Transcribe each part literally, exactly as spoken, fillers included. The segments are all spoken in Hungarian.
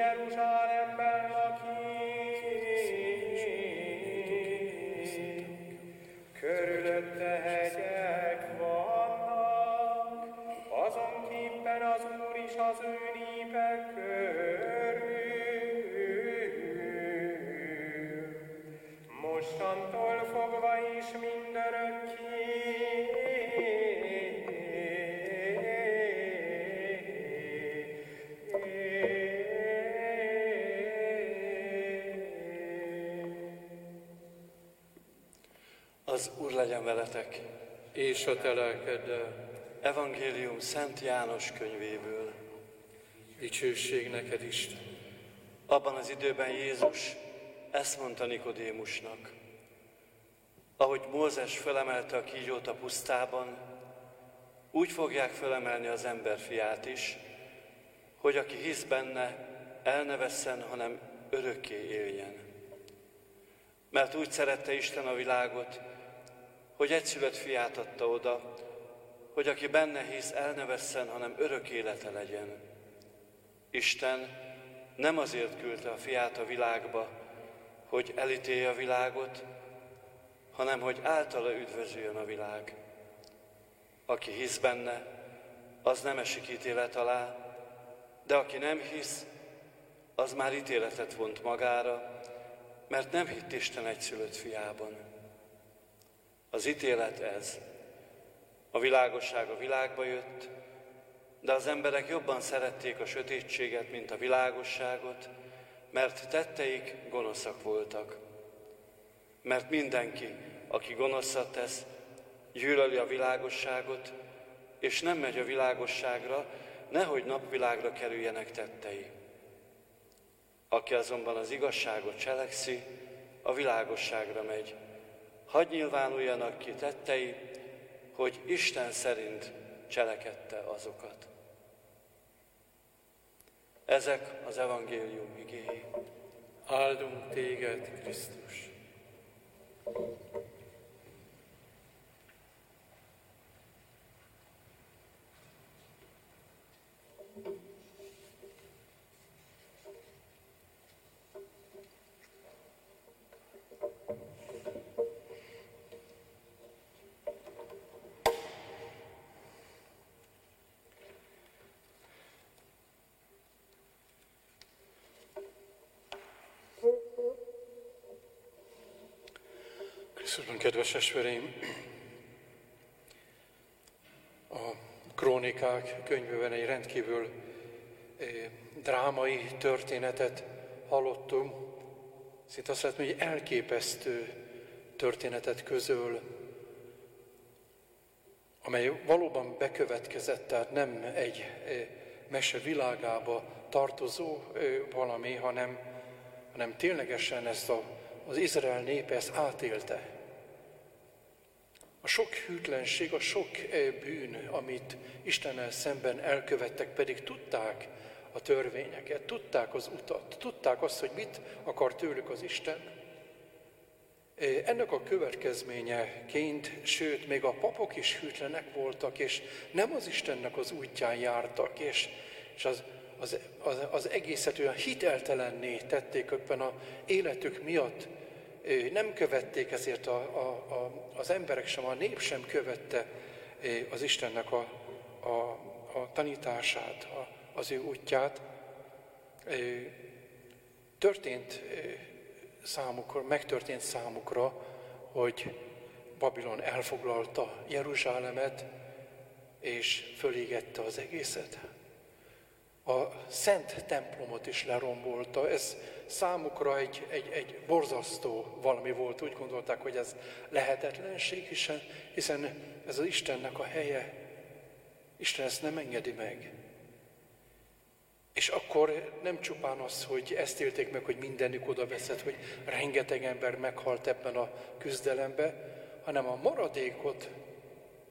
Jeruzsálemben lakik, körülötte hegyek vannak, azonképpen az Úr is az ő népe körül. Mostantól fogva is mindörökké, az Úr legyen veletek, és a te lelkeddel. Evangélium Szent János könyvéből. Dicsőség neked, Isten! Abban az időben Jézus ezt mondta Nikodémusnak: ahogy Mózes fölemelte a kígyót a pusztában, úgy fogják fölemelni az emberfiát is, hogy aki hisz benne, el ne vesszen, hanem örökké éljen. Mert úgy szerette Isten a világot, hogy egyszülött fiát adta oda, hogy aki benne hisz, el ne vesszen, hanem örök élete legyen. Isten nem azért küldte a fiát a világba, hogy elítélje a világot, hanem hogy általa üdvözüljön a világ. Aki hisz benne, az nem esik ítélet alá, de aki nem hisz, az már ítéletet vont magára, mert nem hitt Isten egyszülött fiában. Az ítélet ez. A világosság a világba jött, de az emberek jobban szerették a sötétséget, mint a világosságot, mert tetteik gonoszak voltak. Mert mindenki, aki gonoszat tesz, gyűlöli a világosságot, és nem megy a világosságra, nehogy napvilágra kerüljenek tettei. Aki azonban az igazságot cselekszi, a világosságra megy. Hadd nyilvánuljanak ki tettei, hogy Isten szerint cselekedte azokat. Ezek az evangélium igéi. Áldunk téged, Krisztus! Kedves testvéreim, a Krónikák könyvében egy rendkívül drámai történetet hallottunk, szinte azt lehetne, hogy elképesztő történetet közöl, amely valóban bekövetkezett, tehát nem egy mese világába tartozó valami, hanem, hanem ténylegesen ezt a, az Izrael népe ezt átélte. A sok hűtlenség, a sok bűn, amit Istennel szemben elkövettek, pedig tudták a törvényeket, tudták az utat, tudták azt, hogy mit akar tőlük az Isten. Ennek a következményeként, sőt, még a papok is hűtlenek voltak, és nem az Istennek az útján jártak, és, és az, az, az, az egészet olyan hiteltelenné tették ebben az életük miatt. Nem követték, ezért a, a, a, az emberek sem, a nép sem követte az Istennek a, a, a tanítását, a, az ő útját. Történt számukra, megtörtént számukra, hogy Babilon elfoglalta Jeruzsálemet, és fölégette az egészet. A szent templomot is lerombolta, ez számukra egy, egy, egy borzasztó valami volt, úgy gondolták, hogy ez lehetetlenség, hiszen, hiszen ez az Istennek a helye, Isten ezt nem engedi meg. És akkor nem csupán az, hogy ezt élték meg, hogy mindenük oda veszett, hogy rengeteg ember meghalt ebben a küzdelemben, hanem a maradékot,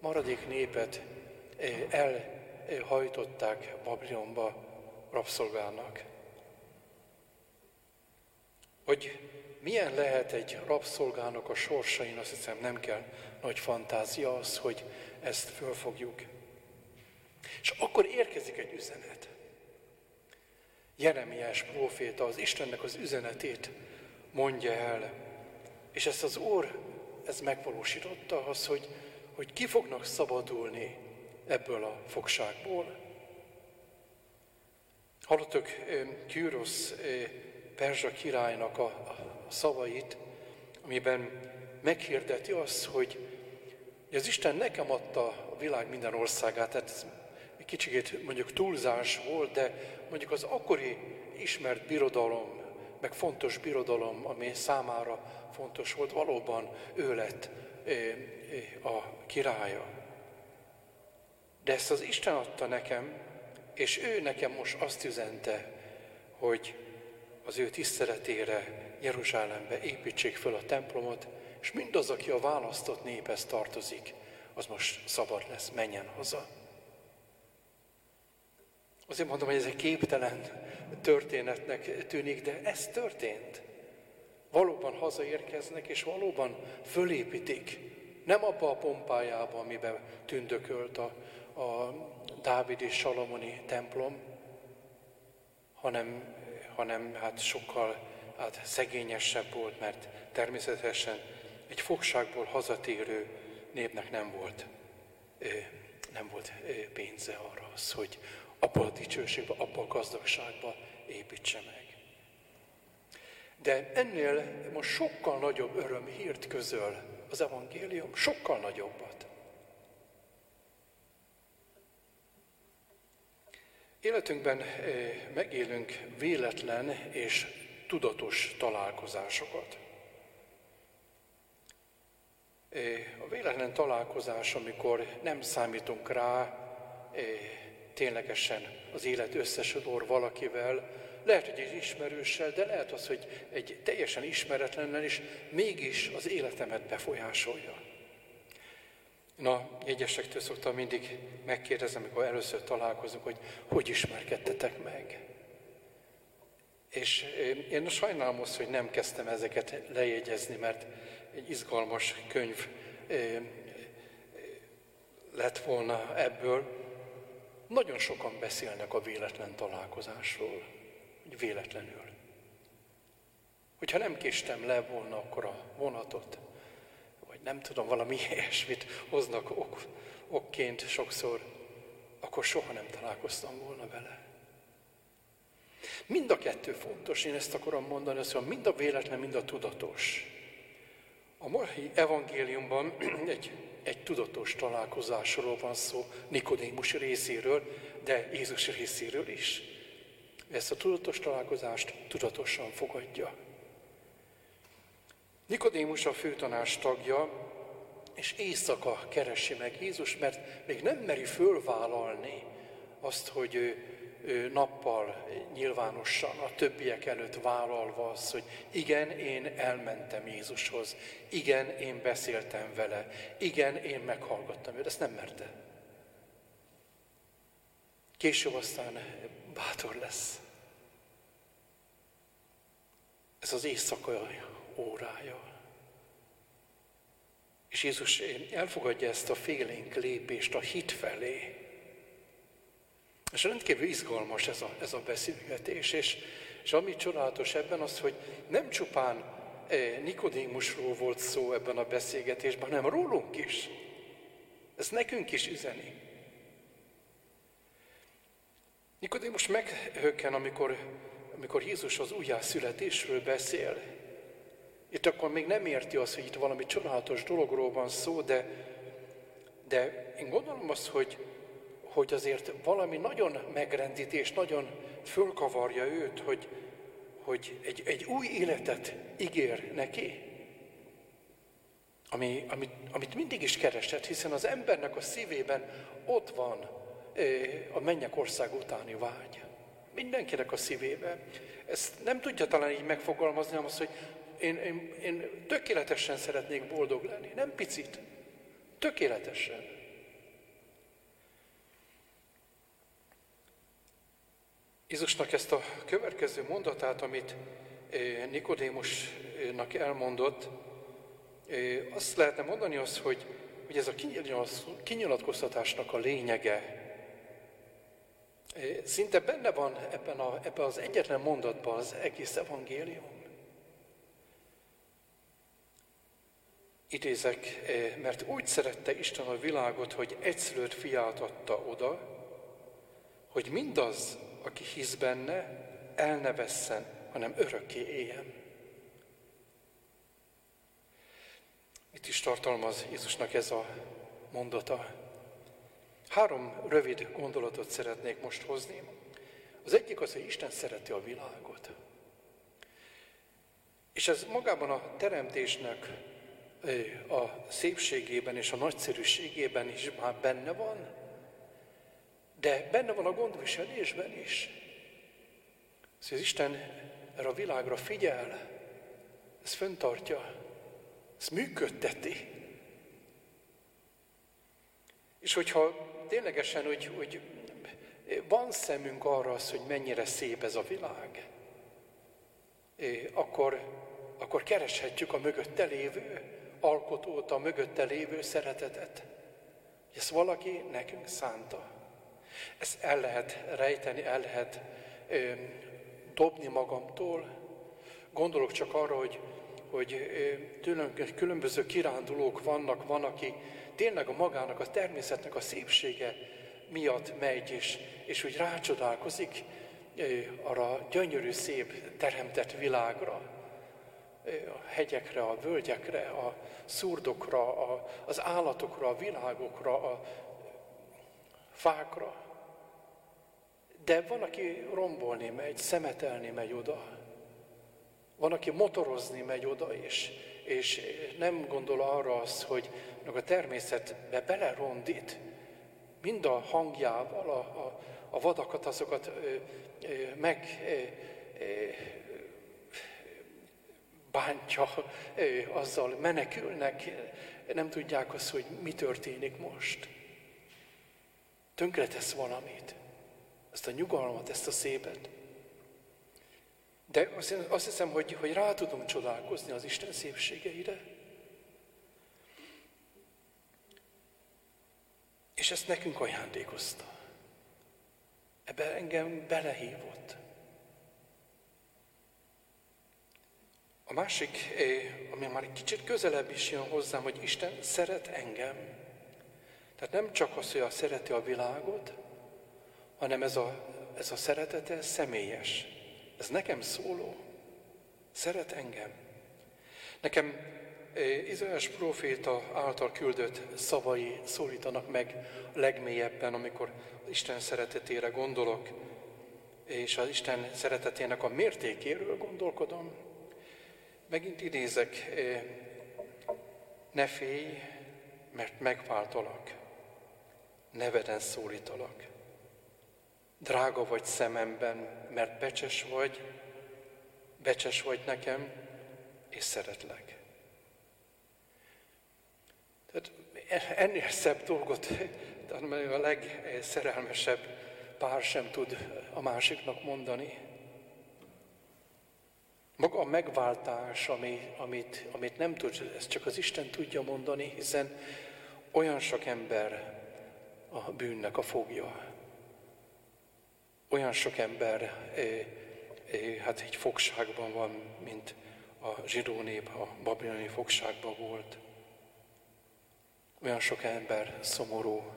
maradék népet el hajtották Babilonba rabszolgának. Hogy milyen lehet egy rabszolgának a sorsa, én azt hiszem, nem kell nagy fantázia az, hogy ezt fölfogjuk. És akkor érkezik egy üzenet. Jeremiás próféta az Istennek az üzenetét mondja el. És ezt az Úr, ez megvalósította az, hogy, hogy ki fognak szabadulni ebből a fogságból. Hallottuk Kyrosz perzsa királynak a szavait, amiben meghirdeti azt, hogy az Isten nekem adta a világ minden országát. Tehát ez egy kicsit mondjuk túlzás volt, de mondjuk az akkori ismert birodalom, meg fontos birodalom, ami számára fontos volt, valóban ő lett a királya. De ezt az Isten adta nekem, és ő nekem most azt üzente, hogy az ő tiszteletére Jeruzsálembe építsék föl a templomot, és mindaz, aki a választott néphez tartozik, az most szabad lesz, menjen haza. Azért mondom, hogy ez egy képtelen történetnek tűnik, de ez történt. Valóban hazaérkeznek, és valóban fölépítik. Nem abba a pompájába, amiben tündökölt a, a Dávid és Salamoni templom, hanem, hanem hát sokkal hát szegényesebb volt, mert természetesen egy fogságból hazatérő népnek nem volt, nem volt pénze arra az, hogy abba a dicsőségbe, abba a gazdagságba építse meg. De ennél most sokkal nagyobb örömhírt közöl az evangélium, sokkal nagyobbat. Életünkben megélünk véletlen és tudatos találkozásokat. A véletlen találkozás, amikor nem számítunk rá, ténylegesen az élet összesodor valakivel, lehet, hogy egy ismerőssel, de lehet az, hogy egy teljesen ismeretlennel is, mégis az életemet befolyásolja. Na, egyesektől szoktam mindig megkérdezni, amikor először találkozunk, hogy hogy ismerkedtetek meg. És én sajnálom azt, hogy nem kezdtem ezeket lejegyezni, mert egy izgalmas könyv lett volna ebből. Nagyon sokan beszélnek a véletlen találkozásról, hogy véletlenül. Hogyha nem késtem le volna akkor a vonatot, vagy nem tudom, valami ilyesmit hoznak ok, okként sokszor, akkor soha nem találkoztam volna vele. Mind a kettő fontos, én ezt akarom mondani, hogy mind a véletlen, mind a tudatos. A mai evangéliumban egy, egy tudatos találkozásról van szó, Nikodémus részéről, de Jézus részéről is. Ezt a tudatos találkozást tudatosan fogadja. Nikodémus a főtanács tagja, és éjszaka keresi meg Jézus, mert még nem meri fölvállalni azt, hogy ő, ő nappal nyilvánosan a többiek előtt vállalva az, hogy igen, én elmentem Jézushoz, igen, én beszéltem vele, igen, én meghallgattam őt, ezt nem merte. Később aztán bátor lesz. Ez az éjszaka órája. És Jézus elfogadja ezt a félénk lépést a hit felé. És rendkívül izgalmas ez a, ez a beszélgetés, és, és ami csodálatos ebben az, hogy nem csupán Nikodémusról volt szó ebben a beszélgetésben, hanem rólunk is. Ez nekünk is üzeni. Nikodémus meghökken, amikor, amikor Jézus az újjászületésről beszél. Itt akkor még nem érti azt, hogy itt valami csodálatos dologról van szó, de, de én gondolom azt, hogy hogy azért valami nagyon megrendítés, nagyon fölkavarja őt, hogy, hogy egy, egy új életet ígér neki, ami, amit, amit mindig is keresett, hiszen az embernek a szívében ott van a mennyek ország utáni vágy. Mindenkinek a szívében. Ezt nem tudja talán így megfogalmazni, hanem azt, hogy én, én, én tökéletesen szeretnék boldog lenni, nem picit, tökéletesen. Jézusnak ezt a következő mondatát, amit Nikodémusnak elmondott, azt lehetne mondani az, hogy, hogy ez a kinyilatkoztatásnak a lényege. Szinte benne van ebben, a, ebben az egyetlen mondatban az egész evangélium. Idézek, mert úgy szerette Isten a világot, hogy egyszülött fiát adta oda, hogy mindaz, aki hisz benne, el ne vesszen, hanem örökké éljen. Mit is tartalmaz Jézusnak ez a mondata? Három rövid gondolatot szeretnék most hozni. Az egyik az, hogy Isten szereti a világot. És ez magában a teremtésnek a szépségében és a nagyszerűségében is már benne van, de benne van a gondviselésben is. Szóval Isten erre a világra figyel, ezt fenntartja, ezt működteti. És hogyha ténylegesen, hogy, hogy van szemünk arra az, hogy mennyire szép ez a világ, akkor, akkor kereshetjük a mögötte lévő alkotót, a mögötte lévő szeretetet. Ezt valaki nekünk szánta. Ezt el lehet rejteni, el lehet ö, dobni magamtól. Gondolok csak arra, hogy, hogy tőlünk különböző kirándulók vannak, van, aki tényleg a magának, a természetnek a szépsége miatt megy, és, és úgy rácsodálkozik ö, arra gyönyörű, szép, teremtett világra. A hegyekre, a völgyekre, a szurdokra, a, az állatokra, a világokra, a fákra. De van, aki rombolni megy, szemetelni megy oda. Van, aki motorozni megy oda, és, és nem gondol arra azt, hogy a természetbe belerondít, mind a hangjával, a, a, a vadakat, azokat ö, ö, meg... Ö, ö, bántja, azzal menekülnek, nem tudják azt, hogy mi történik most. Tönkretesz valamit, ezt a nyugalmat, ezt a szépet. De azt hiszem, hogy, hogy rá tudunk csodálkozni az Isten szépségeire. És ezt nekünk ajándékozta. Ebben engem belehívott. A másik, ami már egy kicsit közelebb is jön hozzám, hogy Isten szeret engem. Tehát nem csak az, hogy a szereti a világot, hanem ez a, ez a szeretete személyes. Ez nekem szóló. Szeret engem. Nekem Izsaiás próféta által küldött szavai szólítanak meg legmélyebben, amikor Isten szeretetére gondolok, és az Isten szeretetének a mértékéről gondolkodom. Megint idézek, ne félj, mert megváltalak, neveden szólítalak. Drága vagy szememben, mert becses vagy, becses vagy nekem, és szeretlek. Tehát ennél szebb dolgot, mert a legszerelmesebb pár sem tud a másiknak mondani. Maga a megváltás, ami, amit, amit nem tud, ezt csak az Isten tudja mondani, hiszen olyan sok ember a bűnnek a fogja. Olyan sok ember eh, eh, hát egy fogságban van, mint a zsidó nép, a babiloni fogságban volt. Olyan sok ember szomorú.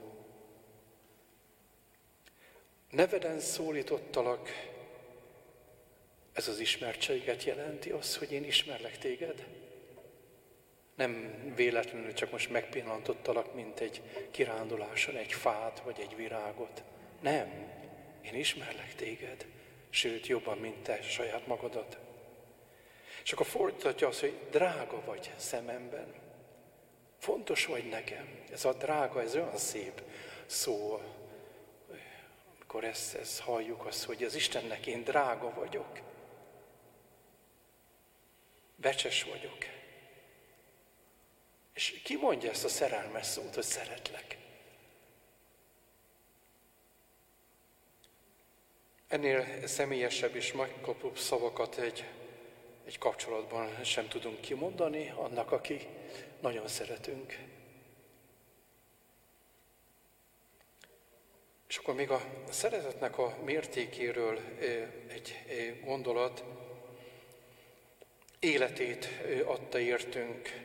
Neveden szólítottalak. Ez az ismertséget jelenti, az, hogy én ismerlek téged. Nem véletlenül csak most megpillantottalak, mint egy kiránduláson egy fát vagy egy virágot. Nem, én ismerlek téged, sőt jobban, mint te saját magadat. És akkor fordítatja azt, hogy drága vagy szememben. Fontos vagy nekem. Ez a drága, ez olyan szép szó. Amikor ezt, ezt halljuk, azt, hogy az Istennek én drága vagyok. Becses vagyok. És ki mondja ezt a szerelmes szót, hogy szeretlek? Ennél személyesebb és megkapóbb szavakat egy, egy kapcsolatban sem tudunk kimondani, annak, aki nagyon szeretünk. És akkor még a szeretetnek a mértékéről egy gondolat. Életét adta értünk.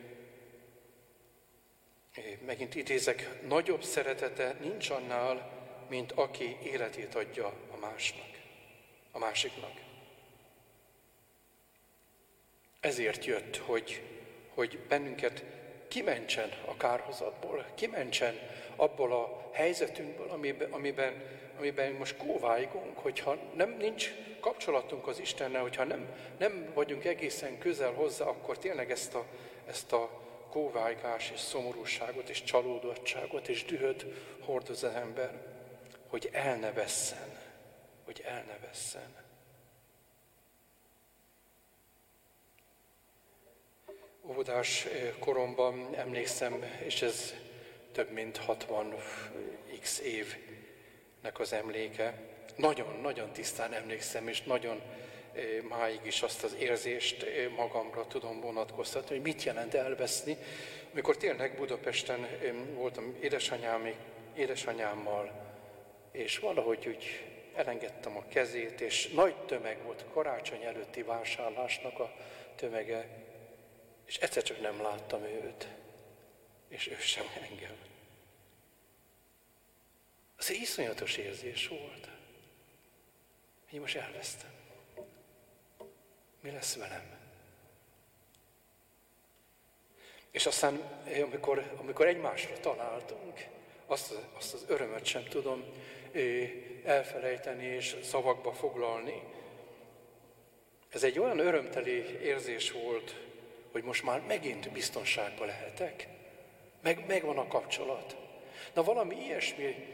Megint idézek, nagyobb szeretete nincs annál, mint aki életét adja a másnak, a másiknak. Ezért jött, hogy, hogy bennünket kimentsen a kárhozatból, kimentsen abból a helyzetünkből, amiben, amiben, amiben most kóváigunk, hogyha nem nincs kapcsolatunk az Istennel, hogyha nem, nem vagyunk egészen közel hozzá, akkor tényleg ezt a, ezt a kóváigás és szomorúságot és csalódottságot és dühöt hordoz az ember, hogy el ne vesszen, hogy el ne vesszen. Óvodás koromban emlékszem, és ez több mint hatvan x évnek az emléke. Nagyon-nagyon tisztán emlékszem, és nagyon máig is azt az érzést magamra tudom vonatkoztatni, hogy mit jelent elveszni. Amikor tényleg Budapesten voltam édesanyám, édesanyámmal, és valahogy úgy elengedtem a kezét, és nagy tömeg volt, karácsony előtti vásárlásnak a tömege, és egyszer csak nem láttam őt, és ő sem engem. Az egy iszonyatos érzés volt. Én most elvesztem. Mi lesz velem? És aztán, amikor, amikor egymásra találtunk, azt, azt az örömet sem tudom elfelejteni és szavakba foglalni. Ez egy olyan örömteli érzés volt, hogy most már megint biztonságban lehetek, meg, megvan a kapcsolat. Na valami ilyesmi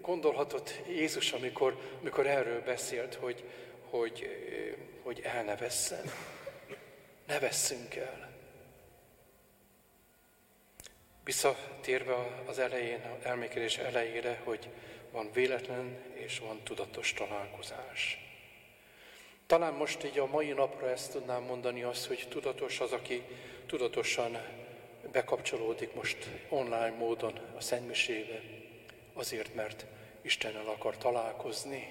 gondolhatott Jézus, amikor, amikor erről beszélt, hogy, hogy, hogy el ne vesszen, ne vesszünk el. Visszatérve az elején, az elmélkedés elejére, hogy van véletlen és van tudatos találkozás. Talán most így a mai napra ezt tudnám mondani azt, hogy tudatos az, aki tudatosan bekapcsolódik most online módon a szentmisébe, azért, mert Istennel akar találkozni,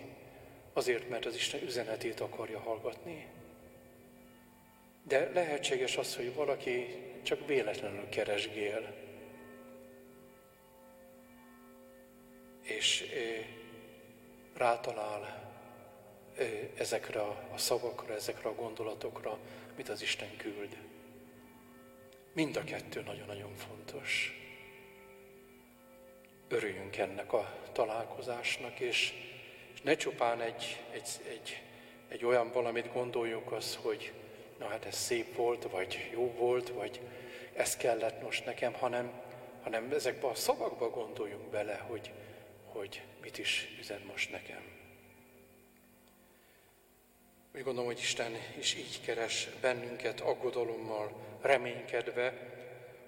azért, mert az Isten üzenetét akarja hallgatni. De lehetséges az, hogy valaki csak véletlenül keresgél, és rátalál ezekre a szavakra, ezekre a gondolatokra, mit az Isten küld. Mind a kettő nagyon-nagyon fontos. Örüljünk ennek a találkozásnak, és, és ne csupán egy, egy, egy, egy olyan valamit gondoljuk az, hogy na hát ez szép volt, vagy jó volt, vagy ez kellett most nekem, hanem, hanem ezekbe a szavakba gondoljunk bele, hogy, hogy mit is üzen most nekem. Úgy gondolom, hogy Isten is így keres bennünket aggodalommal, reménykedve,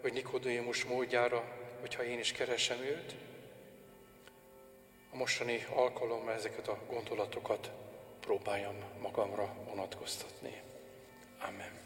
hogy Nikodémus módjára, hogyha én is keresem őt, a mostani alkalommal ezeket a gondolatokat próbáljam magamra vonatkoztatni. Amen.